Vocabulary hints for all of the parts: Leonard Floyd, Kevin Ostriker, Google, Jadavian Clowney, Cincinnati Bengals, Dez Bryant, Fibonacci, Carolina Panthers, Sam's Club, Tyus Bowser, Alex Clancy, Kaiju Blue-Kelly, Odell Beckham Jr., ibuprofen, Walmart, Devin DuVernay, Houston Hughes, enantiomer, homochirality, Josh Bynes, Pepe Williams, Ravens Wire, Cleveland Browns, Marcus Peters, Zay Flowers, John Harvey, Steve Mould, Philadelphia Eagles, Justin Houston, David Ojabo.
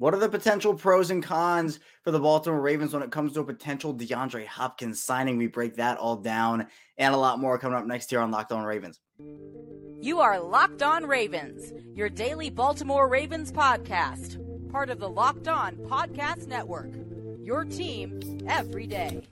What are the potential pros and cons for the Baltimore Ravens when it comes to a potential DeAndre Hopkins signing? We break that all down and a lot more coming up next here on Locked On Ravens. You are Locked On Ravens, your daily Baltimore Ravens podcast, part of the Locked On Podcast Network, your team every day.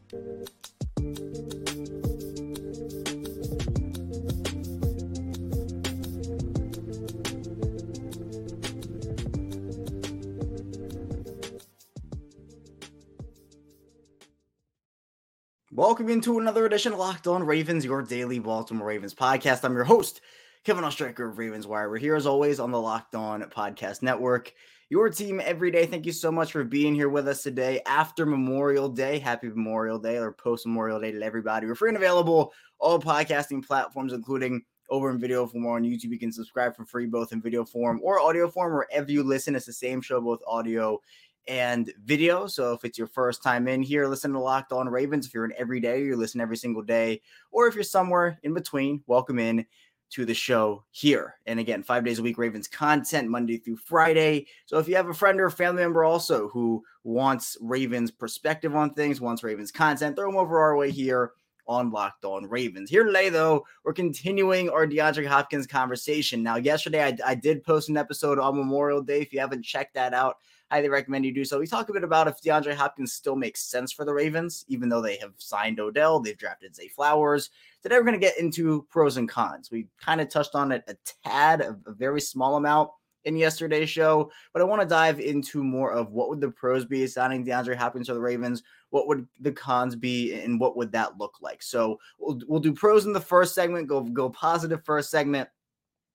Welcome into another edition of Locked On Ravens, your daily Baltimore Ravens podcast. I'm your host, Kevin Ostriker of Ravens Wire. We're here as always on the Locked On Podcast Network, your team every day. Thank you so much for being here with us today after Memorial Day. Happy Memorial Day or post-Memorial Day to everybody. We're free and available, all podcasting platforms, including over in video form on YouTube. You can subscribe for free, both in video form or audio form, wherever you listen. It's the same show, both audio and video. So if it's your first time in here, listen to Locked On Ravens. If you're an everyday, you listen every single day, or if you're somewhere in between, welcome in to the show here. And again, 5 days a week, Ravens content Monday through Friday. So if you have a friend or a family member also who wants Ravens perspective on things, wants Ravens content, throw them over our way here on Locked On Ravens. Here today, though, we're continuing our DeAndre Hopkins conversation. Now, yesterday, I did post an episode on Memorial Day. If you haven't checked that out, highly recommend you do so. We talk a bit about if DeAndre Hopkins still makes sense for the Ravens, even though they have signed Odell, they've drafted Zay Flowers. Today, we're going to get into pros and cons. We kind of touched on it a tad, a very small amount in yesterday's show, but I want to dive into more of what would the pros be signing DeAndre Hopkins for the Ravens, what would the cons be, and what would that look like? So we'll do pros in the first segment, go positive first segment,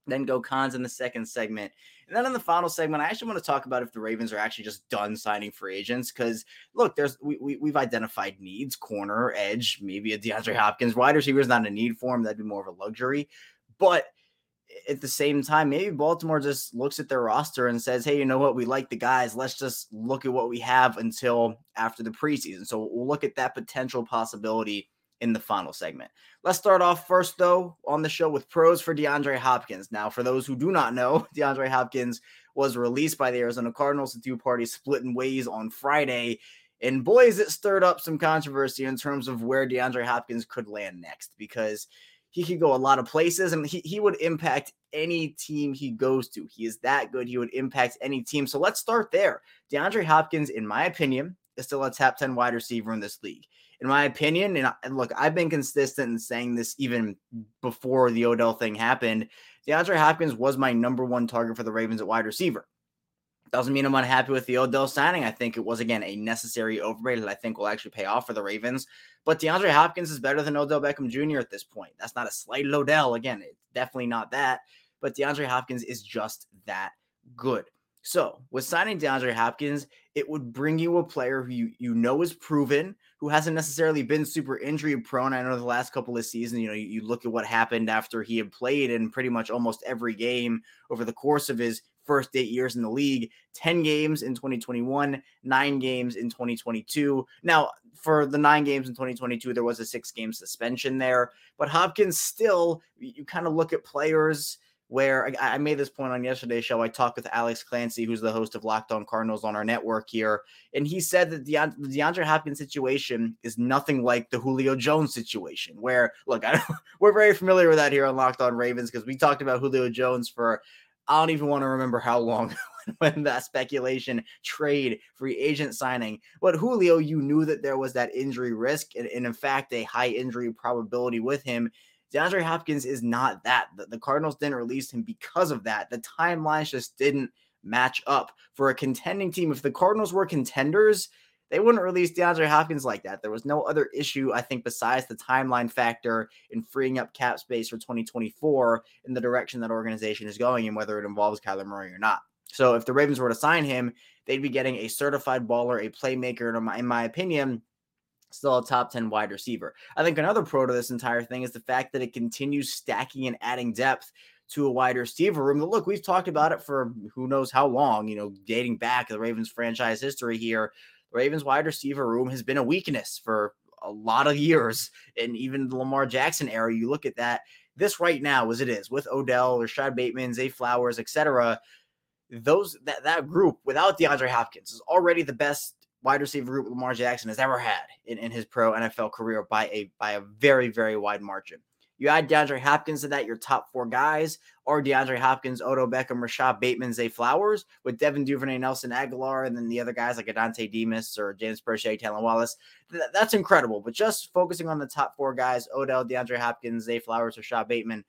then go cons in the second segment. And then in the final segment, I actually want to talk about if the Ravens are actually just done signing free agents, because look, we've identified needs, corner, edge, maybe a DeAndre Hopkins. Wide receiver is not a need for him. That'd be more of a luxury. But at the same time, maybe Baltimore just looks at their roster and says, hey, you know what? We like the guys. Let's just look at what we have until after the preseason. So we'll look at that potential possibility in the final segment. Let's start off first, though, on the show with pros for DeAndre Hopkins. Now, for those who do not know, DeAndre Hopkins was released by the Arizona Cardinals. The two parties splitting ways on Friday. And boy, has it stirred up some controversy in terms of where DeAndre Hopkins could land next, because he could go a lot of places, and he would impact any team he goes to. He is that good. He would impact any team. So let's start there. DeAndre Hopkins, in my opinion, is still a top 10 wide receiver in this league. In my opinion, and look, I've been consistent in saying this even before the Odell thing happened, DeAndre Hopkins was my number one target for the Ravens at wide receiver. Doesn't mean I'm unhappy with the Odell signing. I think it was, again, a necessary overrate that I think will actually pay off for the Ravens. But DeAndre Hopkins is better than Odell Beckham Jr. at this point. That's not a slight at Odell. Again, it's definitely not that. But DeAndre Hopkins is just that good. So with signing DeAndre Hopkins, it would bring you a player who you know is proven, who hasn't necessarily been super injury prone. I know the last couple of seasons, you know, you look at what happened after he had played in pretty much almost every game over the course of his first 8 years in the league, 10 games in 2021, 9 games in 2022. Now, for the 9 games in 2022, there was a 6-game suspension there. But Hopkins still, you kind of look at players where I made this point on yesterday's show. I talked with Alex Clancy, who's the host of Locked On Cardinals on our network here. And he said that the DeAndre Hopkins situation is nothing like the Julio Jones situation, where, look, we're very familiar with that here on Locked On Ravens, because we talked about Julio Jones for I don't even want to remember how long when that speculation, trade, free agent signing. But Julio, you knew that there was that injury risk and in fact, a high injury probability with him. DeAndre Hopkins is not that. The Cardinals didn't release him because of that. The timelines just didn't match up for a contending team. If the Cardinals were contenders, they wouldn't release DeAndre Hopkins like that. There was no other issue, I think, besides the timeline factor in freeing up cap space for 2024 in the direction that organization is going and whether it involves Kyler Murray or not. So if the Ravens were to sign him, they'd be getting a certified baller, a playmaker, and in my opinion, still a top 10 wide receiver. I think another pro to this entire thing is the fact that it continues stacking and adding depth to a wide receiver room. But look, we've talked about it for who knows how long, you know, dating back the Ravens franchise history here. Ravens wide receiver room has been a weakness for a lot of years. And even the Lamar Jackson era, you look at that, this right now as it is with Odell, Rashad Bateman, Zay Flowers, etc. that group without DeAndre Hopkins is already the best wide receiver group Lamar Jackson has ever had in his pro NFL career by a very, very wide margin. You add DeAndre Hopkins to that, your top four guys are DeAndre Hopkins, Odell Beckham, Rashad Bateman, Zay Flowers, with Devin DuVernay, Nelson Agholor, and then the other guys like Adante Demas or James Prochet, Talon Wallace. That's incredible. But just focusing on the top four guys, Odell, DeAndre Hopkins, Zay Flowers, Rashad Bateman,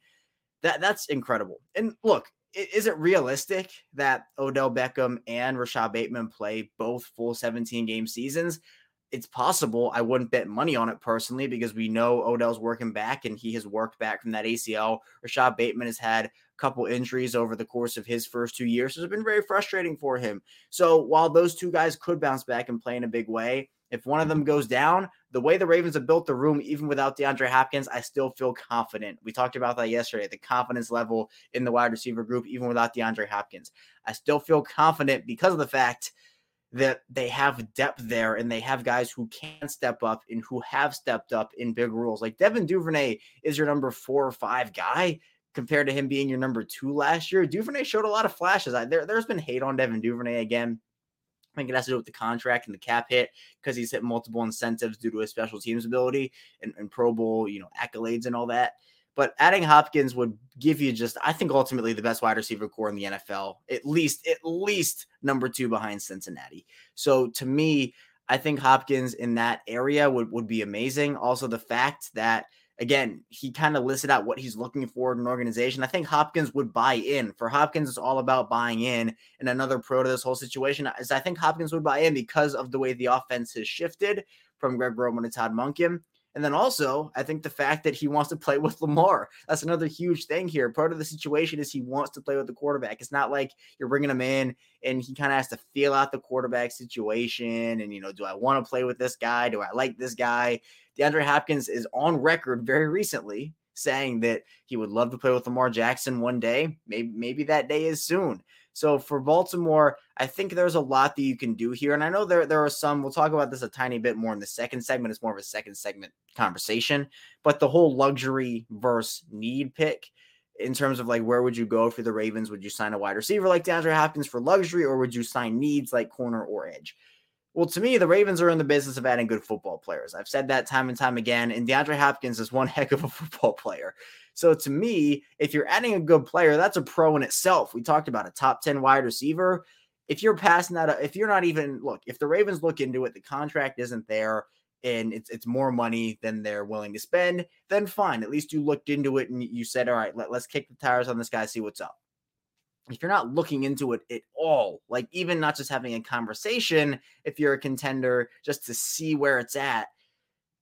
that's incredible. And look, is it realistic that Odell Beckham and Rashad Bateman play both full 17-game seasons? It's possible. I wouldn't bet money on it personally because we know Odell's working back and he has worked back from that ACL. Rashad Bateman has had a couple injuries over the course of his first 2 years, so it's been very frustrating for him. So while those two guys could bounce back and play in a big way, if one of them goes down, the way the Ravens have built the room, even without DeAndre Hopkins, I still feel confident. We talked about that yesterday, the confidence level in the wide receiver group, even without DeAndre Hopkins. I still feel confident because of the fact that they have depth there and they have guys who can step up and who have stepped up in big roles. Like Devin DuVernay is your number 4 or 5 guy compared to him being your number 2 last year. DuVernay showed a lot of flashes. There's been hate on Devin DuVernay again. I think it has to do with the contract and the cap hit because he's hit multiple incentives due to his special teams ability and Pro Bowl, accolades and all that. But adding Hopkins would give you just, I think, ultimately the best wide receiver core in the NFL, at least number 2 behind Cincinnati. So to me, I think Hopkins in that area would be amazing. Also, the fact that, again, he kind of listed out what he's looking for in an organization. I think Hopkins would buy in. For Hopkins, it's all about buying in. And another pro to this whole situation is I think Hopkins would buy in because of the way the offense has shifted from Greg Roman to Todd Monken. And then also, I think the fact that he wants to play with Lamar, that's another huge thing here. Part of the situation is he wants to play with the quarterback. It's not like you're bringing him in and he kind of has to feel out the quarterback situation. And, do I want to play with this guy? Do I like this guy? DeAndre Hopkins is on record very recently saying that he would love to play with Lamar Jackson one day. Maybe that day is soon. So for Baltimore, I think there's a lot that you can do here. And I know there are some, we'll talk about this a tiny bit more in the second segment. It's more of a second segment conversation, but the whole luxury versus need pick in terms of like, where would you go for the Ravens? Would you sign a wide receiver like DeAndre Hopkins for luxury, or would you sign needs like corner or edge? Well, to me, the Ravens are in the business of adding good football players. I've said that time and time again, and DeAndre Hopkins is one heck of a football player. So to me, if you're adding a good player, that's a pro in itself. We talked about a top 10 wide receiver. If you're passing that, if you're not even, look, if the Ravens look into it, the contract isn't there and it's more money than they're willing to spend, then fine. At least you looked into it and you said, all right, let's kick the tires on this guy, see what's up. If you're not looking into it at all, like even not just having a conversation, if you're a contender, just to see where it's at,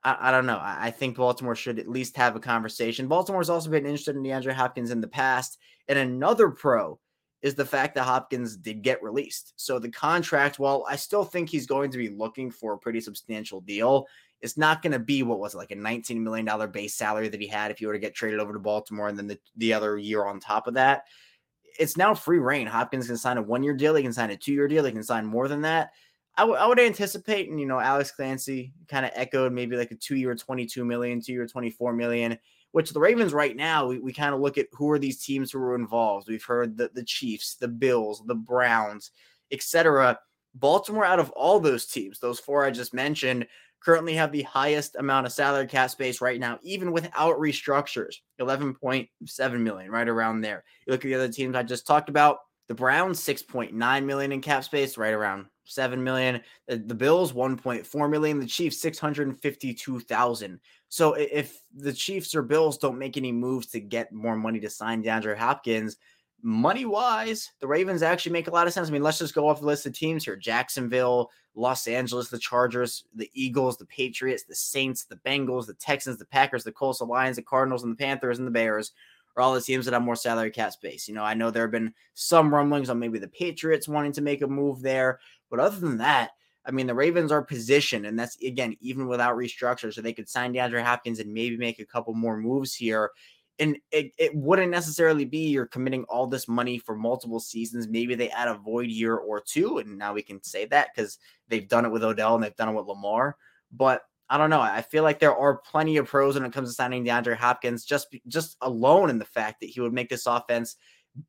I don't know. I think Baltimore should at least have a conversation. Baltimore's also been interested in DeAndre Hopkins in the past. And another pro is the fact that Hopkins did get released. So the contract, while I still think he's going to be looking for a pretty substantial deal, it's not going to be, what was it, like a $19 million base salary that he had if he were to get traded over to Baltimore and then the other year on top of that. It's now free reign. Hopkins can sign a 1-year deal. He can sign a 2-year deal. He can sign more than that. I would anticipate, and Alex Clancy kind of echoed maybe like a 2-year, $22 million, 2-year, $24 million, which the Ravens right now, we kind of look at who are these teams who are involved. We've heard the Chiefs, the Bills, the Browns, etc. Baltimore, out of all those teams, those 4 I just mentioned, currently have the highest amount of salary cap space right now, even without restructures, $11.7 million, right around there. You look at the other teams I just talked about, the Browns, $6.9 million in cap space, right around $7 million. The Bills, $1.4 million. The Chiefs, $652,000. So if the Chiefs or Bills don't make any moves to get more money to sign DeAndre Hopkins, money-wise, the Ravens actually make a lot of sense. I mean, let's just go off the list of teams here. Jacksonville, Los Angeles, the Chargers, the Eagles, the Patriots, the Saints, the Bengals, the Texans, the Packers, the Colts, the Lions, the Cardinals, and the Panthers, and the Bears are all the teams that have more salary cap space. I know there have been some rumblings on maybe the Patriots wanting to make a move there. But other than that, I mean, the Ravens are positioned, and that's, again, even without restructure. So they could sign DeAndre Hopkins and maybe make a couple more moves here. And it wouldn't necessarily be you're committing all this money for multiple seasons. Maybe they add a void year or 2, and now we can say that because they've done it with Odell and they've done it with Lamar. But I don't know. I feel like there are plenty of pros when it comes to signing DeAndre Hopkins, just alone in the fact that he would make this offense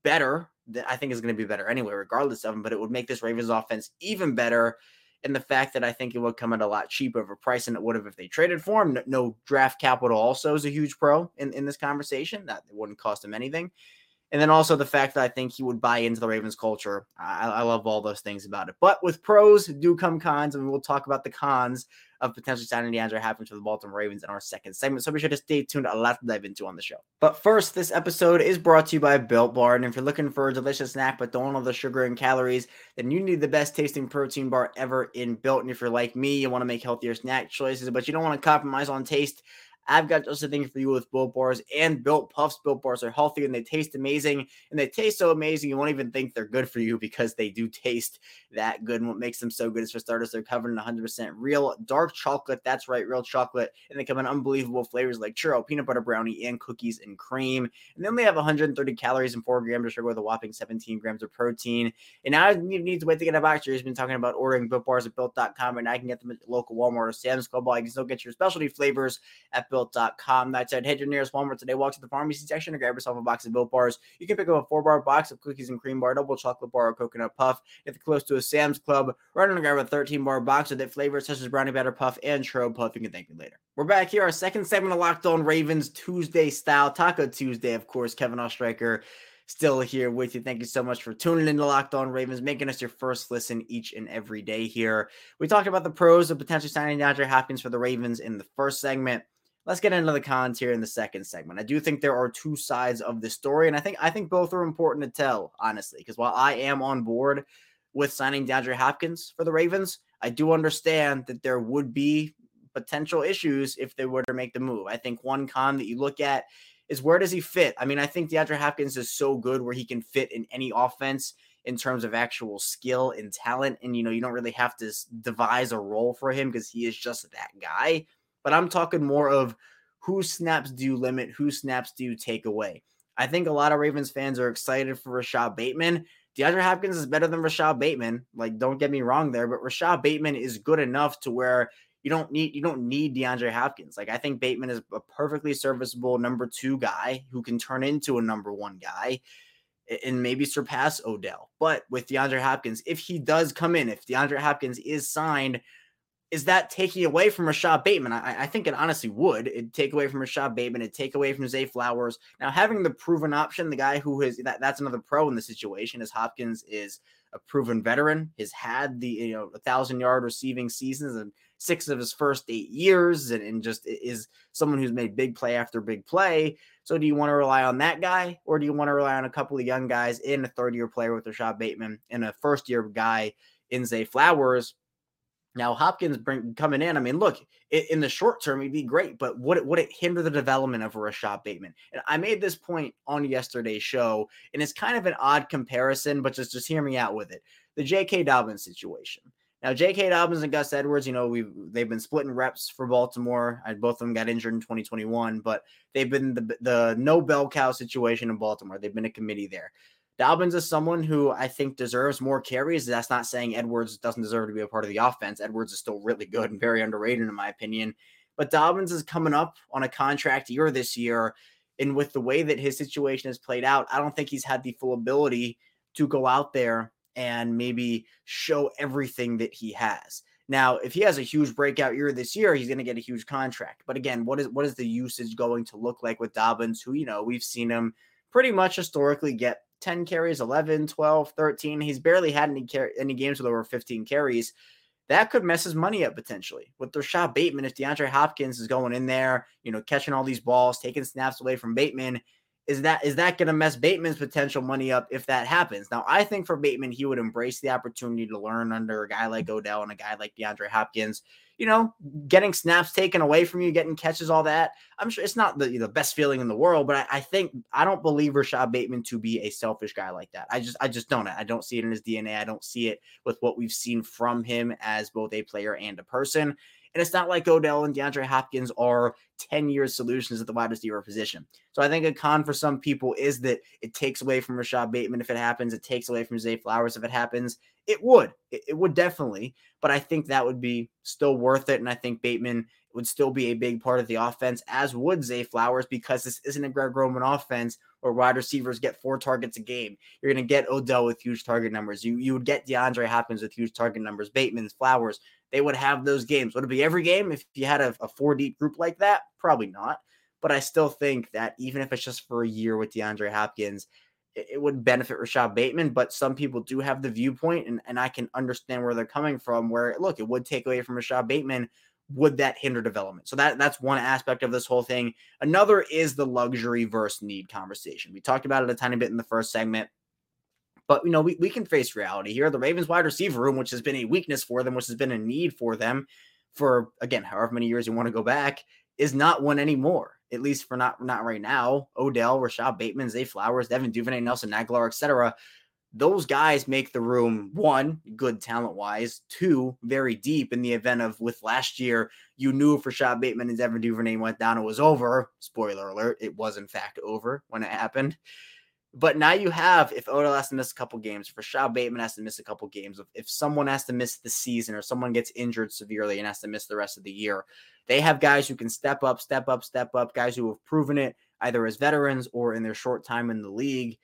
better. I think is going to be better anyway, regardless of him, but it would make this Ravens offense even better in the fact that I think it would come at a lot cheaper of a price than it would have if they traded for him. No draft capital also is a huge pro in this conversation. That it wouldn't cost him anything. And then also the fact that I think he would buy into the Ravens culture. I love all those things about it. But with pros do come cons, and we'll talk about the cons of potentially signing DeAndre Hopkins to the Baltimore Ravens in our second segment. So be sure to stay tuned. A lot to dive into on the show. But first, this episode is brought to you by Built Bar. And if you're looking for a delicious snack but don't want all the sugar and calories, then you need the best tasting protein bar ever in Built. And if you're like me, you want to make healthier snack choices, but you don't want to compromise on taste, I've got just a thing for you with Built Bars and Built Puffs. Built Bars are healthy and they taste amazing. And they taste so amazing you won't even think they're good for you because they do taste that good. And what makes them so good is, for starters, they're covered in 100% real dark chocolate. That's right, real chocolate. And they come in unbelievable flavors like churro, peanut butter brownie, and cookies and cream. And then they have 130 calories and 4 grams of sugar with a whopping 17 grams of protein. And now I don't even need to wait to get a box. You've been talking about ordering Built Bars at Built.com, and I can get them at the local Walmart or Sam's Club. I can still get your specialty flavors at Built.com. That said, head to your nearest Walmart today, walk to the pharmacy section, or grab yourself a box of Built Bars. You can pick up a 4-bar box of cookies and cream bar, double chocolate bar, or coconut puff. If you're close to a Sam's Club, run and grab a 13-bar box with that flavors such as brownie batter puff and churro puff. You can thank me later. We're back here, our second segment of Locked On Ravens Tuesday style, Taco Tuesday, of course. Kevin Ostriker still here with you. Thank you so much for tuning in to Locked On Ravens, making us your first listen each and every day here. We talked about the pros of potentially signing DeAndre Hopkins for the Ravens in the first segment. Let's get into the cons here in the second segment. I do think there are two sides of the story, and I think both are important to tell, honestly, because while I am on board with signing DeAndre Hopkins for the Ravens, I do understand that there would be potential issues if they were to make the move. I think one con that you look at is, where does he fit? I mean, I think DeAndre Hopkins is so good where he can fit in any offense in terms of actual skill and talent, and you don't really have to devise a role for him because he is just that guy. But I'm talking more of, who snaps do you limit? Who snaps do you take away? I think a lot of Ravens fans are excited for Rashad Bateman. DeAndre Hopkins is better than Rashad Bateman. Like, don't get me wrong there, but Rashad Bateman is good enough to where you don't need DeAndre Hopkins. Like, I think Bateman is a perfectly serviceable number 2 guy who can turn into a number 1 guy and maybe surpass Odell. But with DeAndre Hopkins, if he does come in, if DeAndre Hopkins is signed, is that taking away from Rashad Bateman? I think it honestly would. It'd take away from Rashad Bateman. It'd take away from Zay Flowers. Now, having the proven option, the guy who is, that's another pro in the situation, is Hopkins is a proven veteran, has had the 1,000-yard receiving seasons and 6 of his first 8 years, and just is someone who's made big play after big play. So do you want to rely on that guy, or do you want to rely on a couple of young guys in a third-year player with Rashad Bateman and a first-year guy in Zay Flowers? Now, Hopkins coming in, I mean, look, in the short term, he'd be great, but would it hinder the development of Rashad Bateman? And I made this point on yesterday's show, and it's kind of an odd comparison, but just hear me out with it. The J.K. Dobbins situation. Now, J.K. Dobbins and Gus Edwards, they've been splitting reps for Baltimore. Both of them got injured in 2021, but they've been the no bell cow situation in Baltimore. They've been a committee there. Dobbins is someone who I think deserves more carries. That's not saying Edwards doesn't deserve to be a part of the offense. Edwards is still really good and very underrated in my opinion. But Dobbins is coming up on a contract year this year, and with the way that his situation has played out, I don't think he's had the full ability to go out there and maybe show everything that he has. Now, if he has a huge breakout year this year, he's going to get a huge contract. But again, what is the usage going to look like with Dobbins, who, we've seen him pretty much historically get 10 carries, 11, 12, 13. He's barely had any games with over 15 carries. That could mess his money up potentially. With Rashad Bateman, if DeAndre Hopkins is going in there, catching all these balls, taking snaps away from Bateman, is that going to mess Bateman's potential money up if that happens? Now, I think for Bateman, he would embrace the opportunity to learn under a guy like Odell and a guy like DeAndre Hopkins. Getting snaps taken away from you, getting catches, all that. I'm sure it's not the best feeling in the world, but I don't believe Rashad Bateman to be a selfish guy like that. I just don't. I don't see it in his DNA. I don't see it with what we've seen from him as both a player and a person. And it's not like Odell and DeAndre Hopkins are 10-year solutions at the wide receiver position. So I think a con for some people is that it takes away from Rashad Bateman if it happens. It takes away from Zay Flowers if it happens. It would definitely. But I think that would be still worth it. And I think Bateman would still be a big part of the offense, as would Zay Flowers, because this isn't a Greg Roman offense or wide receivers get 4 targets a game. You're going to get Odell with huge target numbers. You would get DeAndre Hopkins with huge target numbers, Bateman, Flowers. They would have those games. Would it be every game if you had a 4-deep group like that? Probably not. But I still think that even if it's just for a year with DeAndre Hopkins, it would benefit Rashad Bateman. But some people do have the viewpoint, and I can understand where they're coming from, where, look, it would take away from Rashad Bateman. Would that hinder development? So that's one aspect of this whole thing. Another is the luxury versus need conversation. We talked about it a tiny bit in the first segment. But, you know, we can face reality here. The Ravens wide receiver room, which has been a weakness for them, which has been a need for them for, again, however many years you want to go back, is not one anymore, at least for not right now. Odell, Rashad Bateman, Zay Flowers, Devin DuVernay, Nelson Agholor, etc. Those guys make the room, 1, good talent-wise, 2, very deep in the event of, with last year, you knew if Rashad Bateman and Devin DuVernay went down, it was over. Spoiler alert, it was in fact over when it happened. But now you have, if Odell has to miss a couple games, if Rashad Bateman has to miss a couple games, if someone has to miss the season or someone gets injured severely and has to miss the rest of the year, they have guys who can step up, guys who have proven it either as veterans or in their short time in the league.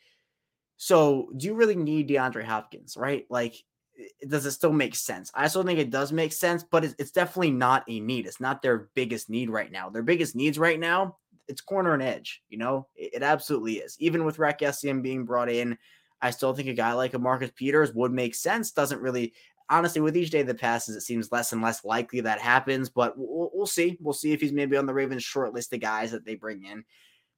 So do you really need DeAndre Hopkins, right? Like, does it still make sense? I still think it does make sense, but it's definitely not a need. It's not their biggest need right now. Their biggest needs right now, it's corner and edge, you know? It absolutely is. Even with Rock Ya-Sin being brought in, I still think a guy like a Marcus Peters would make sense. Doesn't really, honestly, with each day that passes, it seems less and less likely that happens, but we'll see. We'll see if he's maybe on the Ravens' short list of guys that they bring in.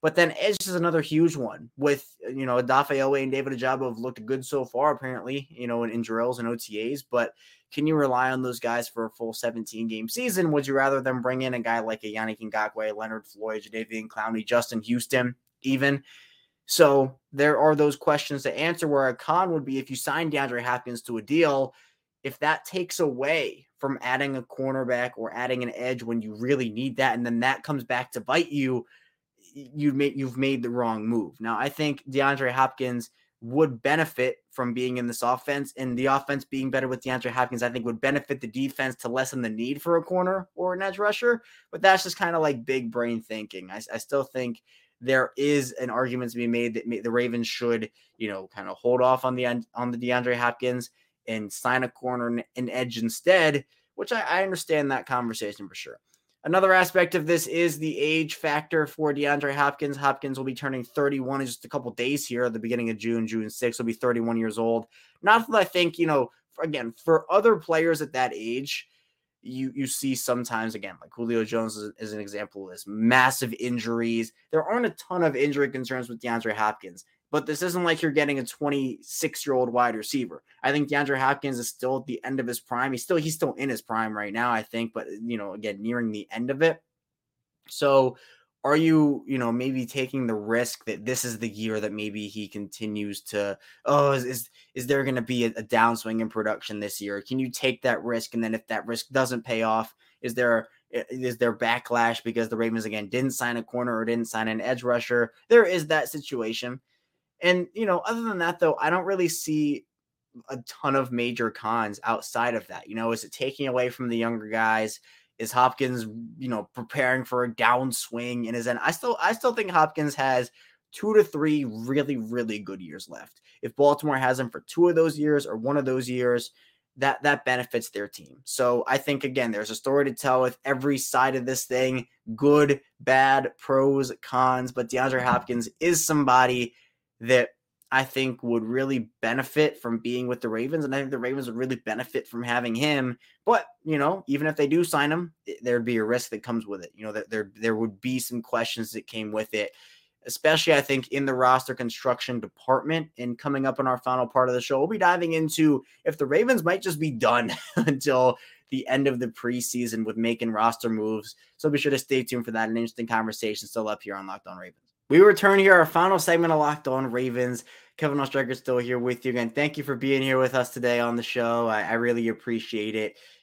But then edge is another huge one with, you know, Odafe Oweh and David Ojabo have looked good so far, apparently, you know, in drills and OTAs. But can you rely on those guys for a full 17-game season? Would you rather them bring in a guy like a Yannick Ngakoue, Leonard Floyd, Odafe Oweh, Justin Houston, even? So there are those questions to answer, where a con would be if you sign DeAndre Hopkins to a deal, if that takes away from adding a cornerback or adding an edge when you really need that, and then that comes back to bite you, you've made the wrong move. Now, I think DeAndre Hopkins would benefit from being in this offense, and the offense being better with DeAndre Hopkins, I think, would benefit the defense to lessen the need for a corner or an edge rusher. But that's just kind of like big brain thinking. I still think there is an argument to be made that the Ravens should, you know, kind of hold off on the DeAndre Hopkins and sign a corner and an edge instead, which I understand that conversation for sure. Another aspect of this is the age factor for DeAndre Hopkins. Hopkins will be turning 31 in just a couple days here at the beginning of June. June 6th will be 31 years old. Not that I think, you know, again, for other players at that age, you see sometimes, again, like Julio Jones is an example of this, massive injuries. There aren't a ton of injury concerns with DeAndre Hopkins, but this isn't like you're getting a 26-year-old wide receiver. I think DeAndre Hopkins is still at the end of his prime. He's still in his prime right now, I think, but, you know, again, nearing the end of it. So are you, you know, maybe taking the risk that this is the year that maybe he continues to, is there going to be a downswing in production this year? Can you take that risk? And then if that risk doesn't pay off, is there backlash because the Ravens, again, didn't sign a corner or didn't sign an edge rusher? There is that situation. And, you know, other than that, though, I don't really see a ton of major cons outside of that. You know, is it taking away from the younger guys? Is Hopkins, you know, preparing for a downswing in his end? I still think Hopkins has 2 to 3 really, really good years left. If Baltimore has him for 2 of those years or 1 of those years, that benefits their team. So I think, again, there's a story to tell with every side of this thing, good, bad, pros, cons. But DeAndre Hopkins is somebody that I think would really benefit from being with the Ravens. And I think the Ravens would really benefit from having him. But, you know, even if they do sign him, there'd be a risk that comes with it. You know, there would be some questions that came with it, especially, I think, in the roster construction department. And coming up in our final part of the show, we'll be diving into if the Ravens might just be done until the end of the preseason with making roster moves. So be sure to stay tuned for that. An interesting conversation still up here on Locked On Ravens. We return here, our final segment of Locked On Ravens. Kevin Ostriker still here with you again. Thank you for being here with us today on the show. I really appreciate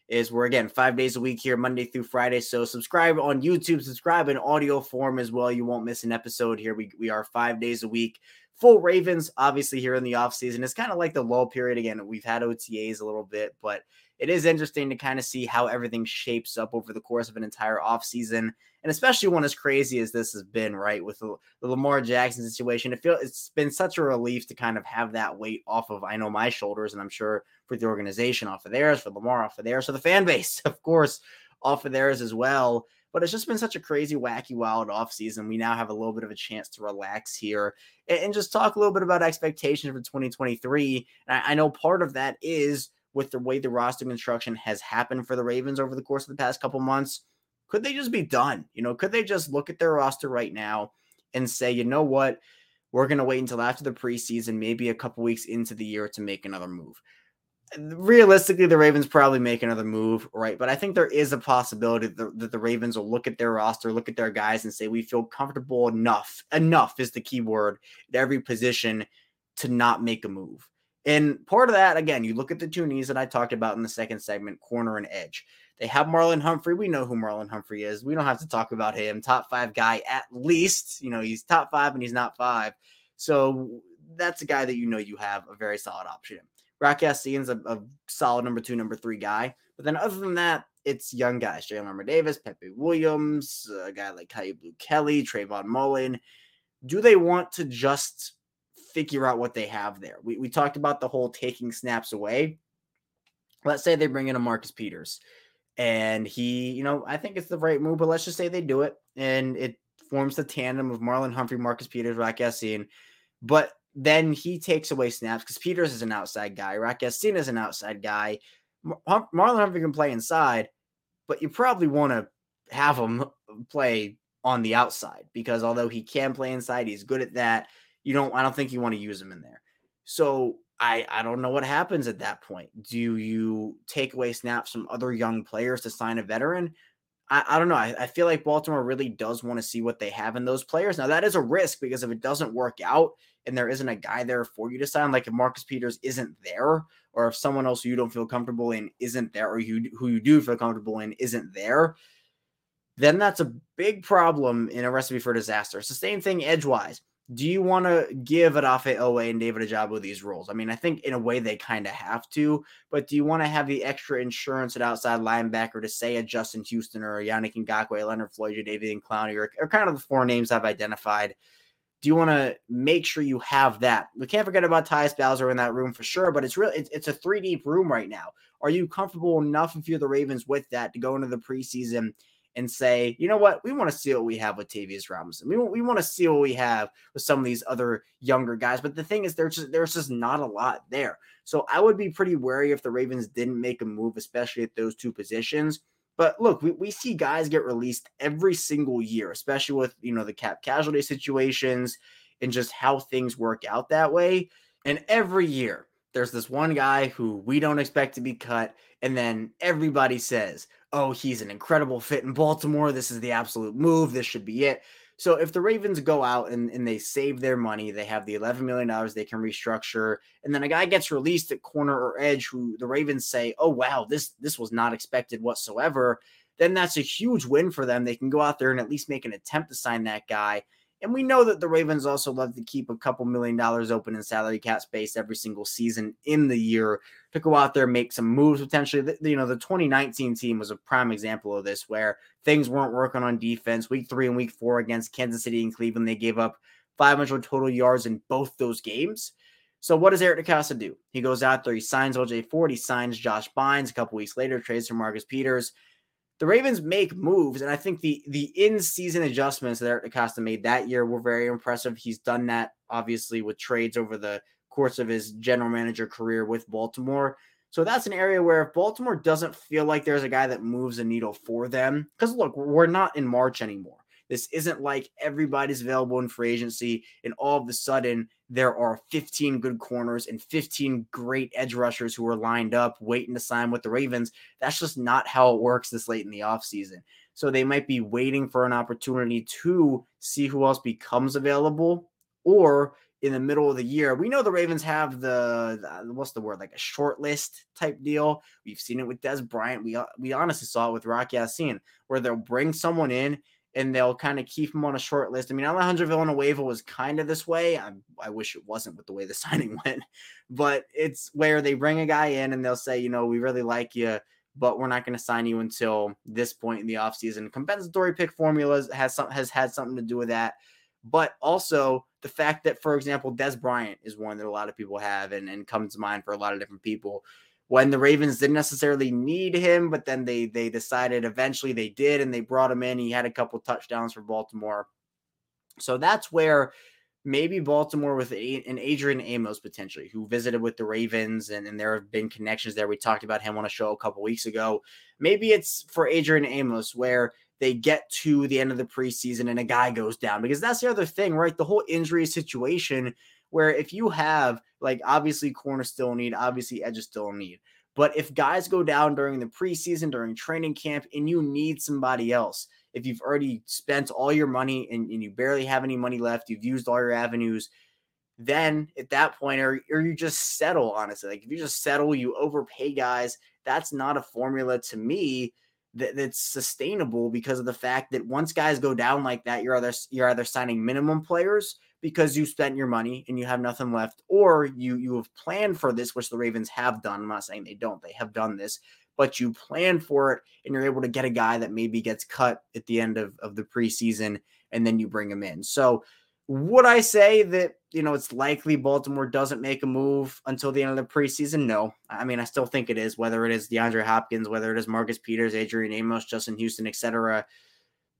it. We're, again, 5 days a week here, Monday through Friday. So subscribe on YouTube, subscribe in audio form as well. You won't miss an episode here. We are 5 days a week full Ravens, obviously, here in the offseason. It's kind of like the lull period again. We've had OTAs a little bit, but it is interesting to kind of see how everything shapes up over the course of an entire offseason, and especially one as crazy as this has been, right, with the Lamar Jackson situation. It's been such a relief to kind of have that weight off of, I know, my shoulders, and I'm sure for the organization off of theirs, for Lamar off of theirs, for the fan base, of course, off of theirs as well. But it's just been such a crazy, wacky, wild offseason. We now have a little bit of a chance to relax here and just talk a little bit about expectations for 2023. And I know part of that is with the way the roster construction has happened for the Ravens over the course of the past couple months. Could they just be done? You know, could they just look at their roster right now and say, you know what, we're going to wait until after the preseason, maybe a couple weeks into the year, to make another move? Realistically, the Ravens probably make another move, right? But I think there is a possibility that the Ravens will look at their roster, look at their guys, and say, we feel comfortable enough. Enough is the key word at every position to not make a move. And part of that, again, you look at the two needs that I talked about in the second segment, corner and edge. They have Marlon Humphrey. We know who Marlon Humphrey is. We don't have to talk about him. Top five guy, at least. You know, he's top five and he's not five. So that's a guy that you know you have a very solid option in. Rock Ya-Sin's a solid number two, number three guy. But then other than that, it's young guys. Jalen Armour-Davis, Pepe Williams, a guy like Kaiju Blue-Kelly, Trayvon Mullen. Do they want to just figure out what they have there? We talked about the whole taking snaps away. Let's say they bring in a Marcus Peters. And he, you know, I think it's the right move, but let's just say they do it. And it forms the tandem of Marlon Humphrey, Marcus Peters, Rock Ya-Sin. But then he takes away snaps because Peters is an outside guy. Rock Ya-Sin is an outside guy. Marlon Humphrey can play inside, but you probably want to have him play on the outside because although he can play inside, he's good at that. I don't think you want to use him in there. So I don't know what happens at that point. Do you take away snaps from other young players to sign a veteran? I don't know. I feel like Baltimore really does want to see what they have in those players. Now, that is a risk because if it doesn't work out and there isn't a guy there for you to sign, like if Marcus Peters isn't there or if someone else who you don't feel comfortable in isn't there or who you do feel comfortable in isn't there, then that's a big problem in a recipe for disaster. It's the same thing edgewise. Do you want to give Odafe Oweh and David Ojabo these roles? I mean, I think in a way they kind of have to, but do you want to have the extra insurance at outside linebacker to say a Justin Houston or a Yannick Ngakoue, Leonard Floyd, Jadavian Clowney, or kind of the four names I've identified? Do you want to make sure you have that? We can't forget about Tyus Bowser in that room for sure, but it's really it's a three-deep room right now. Are you comfortable enough if you're the Ravens with that to go into the preseason and say, you know what, we want to see what we have with Tavius Robinson. We want to see what we have with some of these other younger guys. But the thing is, there's just not a lot there. So I would be pretty wary if the Ravens didn't make a move, especially at those two positions. But look, we see guys get released every single year, especially with, you know, the cap casualty situations and just how things work out that way. And every year, there's this one guy who we don't expect to be cut, and then everybody says, oh, he's an incredible fit in Baltimore. This is the absolute move. This should be it. So if the Ravens go out and they save their money, they have the $11 million they can restructure, and then a guy gets released at corner or edge who the Ravens say, oh, wow, this was not expected whatsoever, then that's a huge win for them. They can go out there and at least make an attempt to sign that guy. And we know that the Ravens also love to keep a couple $1 million open in salary cap space every single season in the year to go out there and make some moves potentially. You know, the 2019 team was a prime example of this where things weren't working on defense. Week 3 and week 4 against Kansas City and Cleveland, they gave up 500 total yards in both those games. So what does Eric DeCosta do? He goes out there, he signs LJ Ford, he signs Josh Bynes. A couple weeks later, trades for Marcus Peters. The Ravens make moves, and I think the in-season adjustments that Eric DeCosta made that year were very impressive. He's done that, obviously, with trades over the course of his general manager career with Baltimore. So that's an area where if Baltimore doesn't feel like there's a guy that moves a needle for them, because, look, we're not in March anymore. This isn't like everybody's available in free agency, and all of a sudden there are 15 good corners and 15 great edge rushers who are lined up waiting to sign with the Ravens. That's just not how it works this late in the offseason. So they might be waiting for an opportunity to see who else becomes available, or in the middle of the year, we know the Ravens have like a short list type deal. We've seen it with Dez Bryant. We honestly saw it with Rock Ya-Sin, where they'll bring someone in, and they'll kind of keep him on a short list. I mean, Alejandro Villanueva was kind of this way. I wish it wasn't with the way the signing went, but it's where they bring a guy in and they'll say, you know, we really like you, but we're not going to sign you until this point in the offseason. Compensatory pick formulas has had something to do with that. But also the fact that, for example, Dez Bryant is one that a lot of people have and comes to mind for a lot of different people. When the Ravens didn't necessarily need him, but then they decided eventually they did, and they brought him in. He had a couple touchdowns for Baltimore. So that's where maybe Baltimore with an Adrian Amos potentially, who visited with the Ravens, and there have been connections there. We talked about him on a show a couple weeks ago. Maybe it's for Adrian Amos where they get to the end of the preseason and a guy goes down, because that's the other thing, right? The whole injury situation, where if you have, like, obviously corners still need, obviously edges still need, but if guys go down during the preseason, during training camp, and you need somebody else, if you've already spent all your money and you barely have any money left, you've used all your avenues, then at that point, or you just settle, honestly. Like, if you just settle, you overpay guys. That's not a formula to me that's sustainable, because of the fact that once guys go down like that, you're either signing minimum players because you spent your money and you have nothing left, or you have planned for this, which the Ravens have done. I'm not saying they don't, they have done this, but you plan for it and you're able to get a guy that maybe gets cut at the end of the preseason, and then you bring him in. So would I say that, you know, it's likely Baltimore doesn't make a move until the end of the preseason? No. I mean, I still think it is, whether it is DeAndre Hopkins, whether it is Marcus Peters, Adrian Amos, Justin Houston, etc.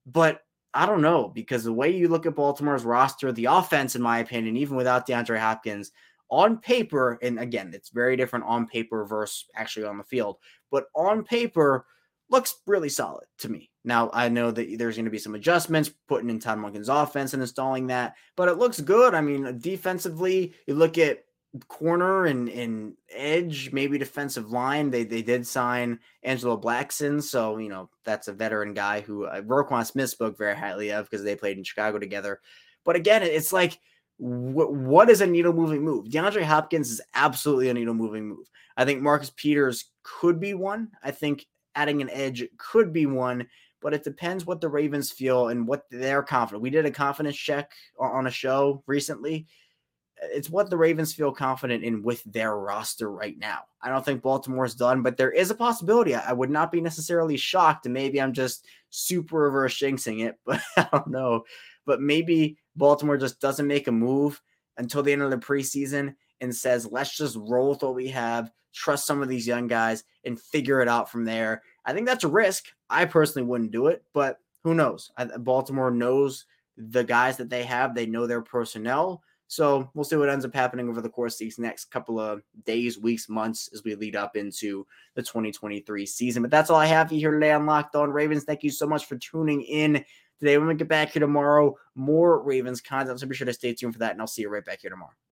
But I don't know, because the way you look at Baltimore's roster, the offense, in my opinion, even without DeAndre Hopkins, on paper, and again, it's very different on paper versus actually on the field, but on paper looks really solid to me. Now, I know that there's going to be some adjustments, putting in Todd Munkin's offense and installing that, but it looks good. I mean, defensively, you look at corner and edge, maybe defensive line. They did sign Angelo Blackson, so, you know, that's a veteran guy who Roquan Smith spoke very highly of, because they played in Chicago together. But again, it's like, what is a needle-moving move? DeAndre Hopkins is absolutely a needle-moving move. I think Marcus Peters could be one. I think adding an edge could be one, but it depends what the Ravens feel and what they're confident. We did a confidence check on a show recently. It's what the Ravens feel confident in with their roster right now. I don't think Baltimore's done, but there is a possibility. I would not be necessarily shocked, and maybe I'm just super reverse-jinxing it, but I don't know. But maybe Baltimore just doesn't make a move until the end of the preseason and says, let's just roll with what we have, trust some of these young guys, and figure it out from there. I think that's a risk. I personally wouldn't do it, but who knows? Baltimore knows the guys that they have. They know their personnel. So we'll see what ends up happening over the course of these next couple of days, weeks, months, as we lead up into the 2023 season. But that's all I have for you here today on Locked On Ravens. Thank you so much for tuning in today. When we get back here tomorrow, more Ravens content. So be sure to stay tuned for that, and I'll see you right back here tomorrow.